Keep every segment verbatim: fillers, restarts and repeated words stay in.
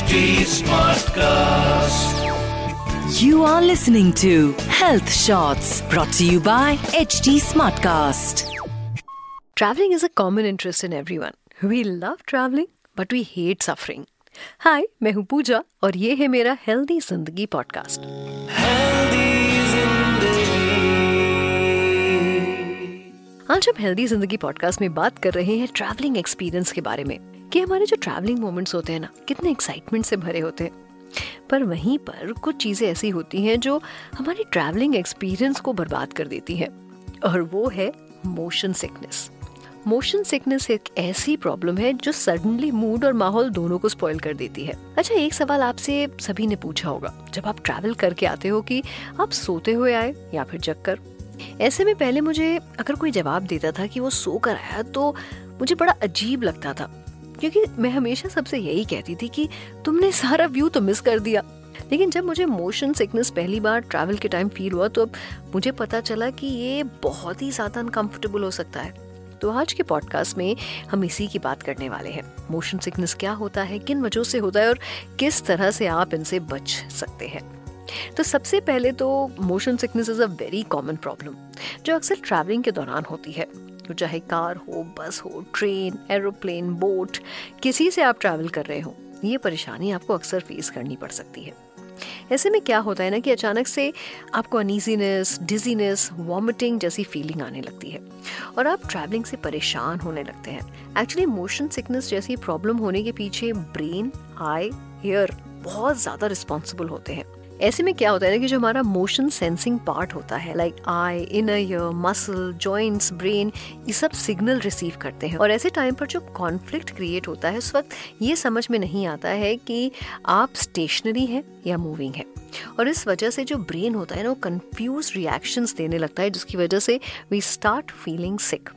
H D Smartcast. You are listening to Health Shots, brought to you by H D Smartcast. Traveling is a common interest in everyone. We love traveling, but we hate suffering. Hi, मैं हूँ पूजा और ये है मेरा healthy जिंदगी podcast. आज हम healthy जिंदगी पॉडकास्ट में बात कर रहे हैं ट्रैवलिंग एक्सपीरियंस के बारे में कि हमारे जो ट्रैवलिंग मोमेंट्स होते हैं ना, कितने एक्साइटमेंट से भरे होते हैं. पर वहीं पर कुछ चीज़ें ऐसी होती हैं जो हमारे ट्रैवलिंग एक्सपीरियंस को बर्बाद कर देती हैं, और वो है मोशन सिकनेस. मोशन सिकनेस एक ऐसी प्रॉब्लम है जो सडनली मूड और माहौल दोनों को स्पॉइल कर देती है. अच्छा, एक सवाल आपसे सभी ने पूछा होगा जब आप ट्रैवल करके आते हो कि आप सोते हुए आए या फिर जग कर. ऐसे में पहले मुझे अगर कोई जवाब देता था कि वो सो कर आया तो मुझे बड़ा अजीब लगता था, क्योंकि मैं हमेशा सबसे यही कहती थी कि तुमने सारा व्यू तो मिस कर दिया. लेकिन जब मुझे मोशन सिकनेस पहली बार ट्रैवल के टाइम फील हुआ तो अब मुझे पता चला कि ये बहुत ही ज़्यादा अनकम्फर्टेबल हो सकता है. तो आज के पॉडकास्ट में हम इसी की बात करने वाले हैं. मोशन सिकनेस क्या होता है, किन वजहों से होता है और किस तरह से आप इनसे बच सकते हैं. तो सबसे पहले तो motion sickness is a very common problem जो अक्सर ट्रैवलिंग के दौरान होती है. तो चाहे कार हो, बस हो, ट्रेन, एरोप्लेन, बोट, किसी से आप ट्रैवल कर रहे हो, ये परेशानी आपको अक्सर फेस करनी पड़ सकती है. ऐसे में क्या होता है ना कि अचानक से आपको अनईजीनेस, डिजीनेस, वॉमिटिंग जैसी फीलिंग आने लगती है और आप ट्रैवलिंग से परेशान होने लगते हैं. एक्चुअली मोशन सिकनेस जैसी प्रॉब्लम होने के पीछे ब्रेन, आई, हेयर बहुत ज़्यादा रिस्पॉन्सिबल होते हैं. ऐसे में क्या होता है ना कि जो हमारा मोशन सेंसिंग पार्ट होता है, like eye, inner ear, muscle, joints, brain, ये सब सिग्नल रिसीव करते हैं. और ऐसे टाइम पर जो कॉन्फ्लिक्ट क्रिएट होता है उस वक्त ये समझ में नहीं आता है कि आप स्टेशनरी हैं या मूविंग हैं, और इस वजह से जो ब्रेन होता है ना वो कन्फ्यूज रिएक्शंस देने लगता है, जिसकी वजह से वी स्टार्ट फीलिंग सिक.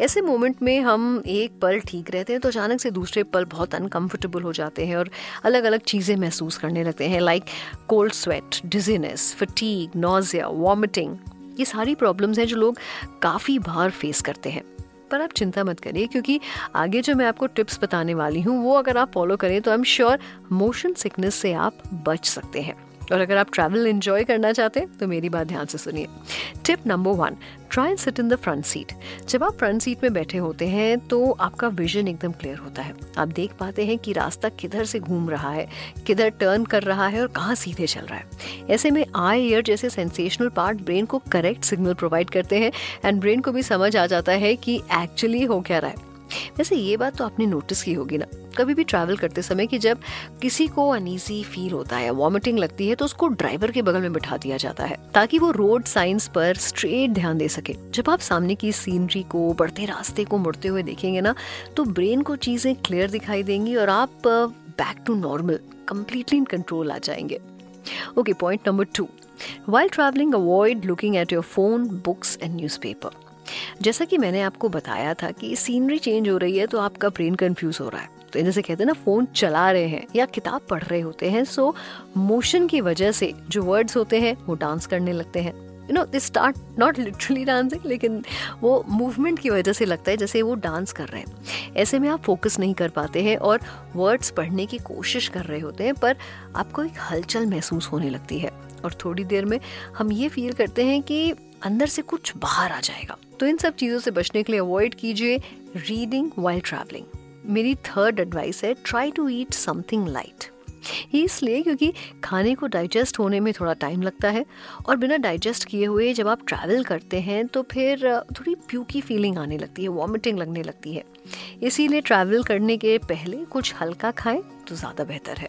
ऐसे मोमेंट में हम एक पल ठीक रहते हैं तो अचानक से दूसरे पल बहुत अनकंफर्टेबल हो जाते हैं और अलग अलग चीज़ें महसूस करने लगते हैं, like cold sweat, dizziness, fatigue, nausea, vomiting. ये सारी प्रॉब्लम्स हैं जो लोग काफ़ी बार फेस करते हैं. पर आप चिंता मत करिए, क्योंकि आगे जो मैं आपको टिप्स बताने वाली हूँ वो अगर आप फॉलो करें तो I am sure motion sickness से आप बच सकते हैं. और अगर आप ट्रैवल एंजॉय करना चाहते हैं तो मेरी बात ध्यान से सुनिए. Tip number one, try and sit in the front seat. जब आप फ्रंट सीट में बैठे होते हैं तो आपका विजन एकदम क्लियर होता है. आप देख पाते हैं कि रास्ता किधर से घूम रहा है, किधर टर्न कर रहा है और कहाँ सीधे चल रहा है. ऐसे में आई, ईयर जैसे सेंसेशनल पार्ट ब्रेन को करेक्ट सिग्नल प्रोवाइड करते हैं, एंड ब्रेन को भी समझ आ जाता है कि एक्चुअली हो क्या रहा है. वैसे ये बात तो आपने नोटिस की होगी ना कभी भी ट्रैवल करते समय कि जब किसी को अनईजी फील होता है, वॉमिटिंग लगती है, तो उसको ड्राइवर के बगल में बिठा दिया जाता है ताकि वो रोड साइंस पर स्ट्रेट ध्यान दे सके. जब आप सामने की सीनरी को, बढ़ते रास्ते को मुड़ते हुए देखेंगे ना तो ब्रेन को चीज़ें क्लियर दिखाई देंगी और आप back to normal, completely in control आ जाएंगे. Okay, point number two, while travelling avoid looking at your phone, books and newspaper. जैसा कि मैंने आपको बताया था कि सीनरी चेंज हो रही है तो आपका ब्रेन कंफ्यूज हो रहा है, तो जैसे कहते हैं ना फ़ोन चला रहे हैं या किताब पढ़ रहे होते हैं. सो मोशन की वजह से जो वर्ड्स होते हैं वो डांस करने लगते हैं. You know, they start not literally dancing, लेकिन वो मूवमेंट की वजह से लगता है जैसे वो डांस कर रहे हैं. ऐसे में आप फोकस नहीं कर पाते हैं और वर्ड्स पढ़ने की कोशिश कर रहे होते हैं, पर आपको एक हलचल महसूस होने लगती है और थोड़ी देर में हम ये फील करते हैं कि अंदर से कुछ बाहर आ जाएगा. तो इन सब चीज़ों से बचने के लिए अवॉइड कीजिए रीडिंग वाइल ट्रैवलिंग. मेरी थर्ड एडवाइस है try to eat something light. ये इसलिए क्योंकि खाने को डाइजेस्ट होने में थोड़ा टाइम लगता है, और बिना डाइजेस्ट किए हुए जब आप ट्रैवल करते हैं तो फिर थोड़ी प्यूकी फीलिंग आने लगती है, वॉमिटिंग लगने लगती है. इसीलिए ट्रैवल करने के पहले कुछ हल्का खाएं तो ज़्यादा बेहतर है.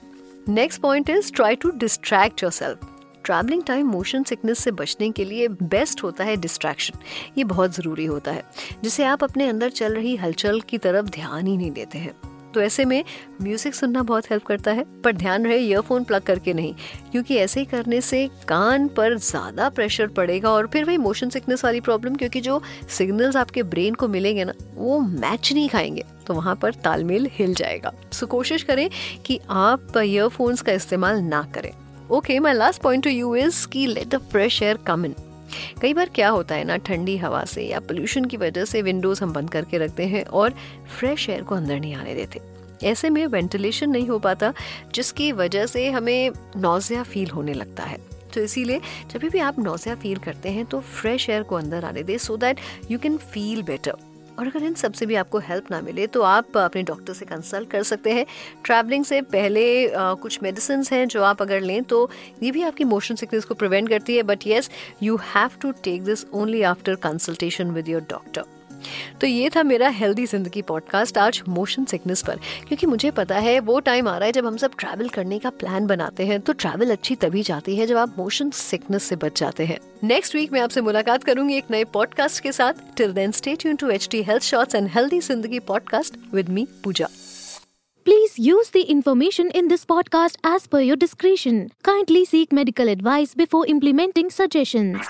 Next point is try to distract yourself. Travelling time motion sickness से बचने के लिए बेस्ट होता है डिस्ट्रैक्शन. ये बहुत ज़रूरी होता है, जिससे आप अपने अंदर चल रही हलचल की तरफ ध्यान ही नहीं देते हैं. तो ऐसे में म्यूज़िक सुनना बहुत हेल्प करता है, पर ध्यान रहे ईयरफोन प्लग करके नहीं, क्योंकि ऐसे करने से कान पर ज़्यादा प्रेशर पड़ेगा और फिर वही मोशन सिकनेस वाली प्रॉब्लम, क्योंकि जो सिग्नल्स आपके ब्रेन को मिलेंगे ना वो मैच नहीं खाएंगे, तो वहाँ पर तालमेल हिल जाएगा. सो कोशिश करें कि आप ईयरफोन्स का इस्तेमाल ना करें. Okay, my last point to you is कि let the fresh air come in. कई बार क्या होता है ना, ठंडी हवा से या पोल्यूशन की वजह से विंडोज़ हम बंद करके रखते हैं और फ्रेश एयर को अंदर नहीं आने देते. ऐसे में वेंटिलेशन नहीं हो पाता, जिसकी वजह से हमें नौजिया फील होने लगता है। तो इसीलिए जब भी आप नौजिया फील करते हैं तो फ्रेश एयर को अंदर आने दें, so that you can feel better. और अगर इन सब से भी आपको हेल्प ना मिले तो आप अपने डॉक्टर से कंसल्ट कर सकते हैं। ट्रैवलिंग से पहले आ, कुछ मेडिसिन्स हैं जो आप अगर लें तो ये भी आपकी मोशन सिकनेस को प्रिवेंट करती है। But yes, you have to take this only after consultation with your doctor. तो ये था मेरा हेल्दी जिंदगी पॉडकास्ट आज मोशन सिकनेस पर, क्योंकि मुझे पता है वो टाइम आ रहा है जब हम सब ट्रैवल करने का प्लान बनाते हैं। तो ट्रैवल अच्छी तभी जाती है जब आप मोशन सिकनेस से बच जाते हैं। नेक्स्ट वीक मैं आपसे मुलाकात करूंगी एक नए पॉडकास्ट के साथ। Till then stay tuned to HD health shots and healthy जिंदगी podcast with me Pooja. Please use the information in this podcast as per your discretion. Kindly seek medical advice before implementing suggestions.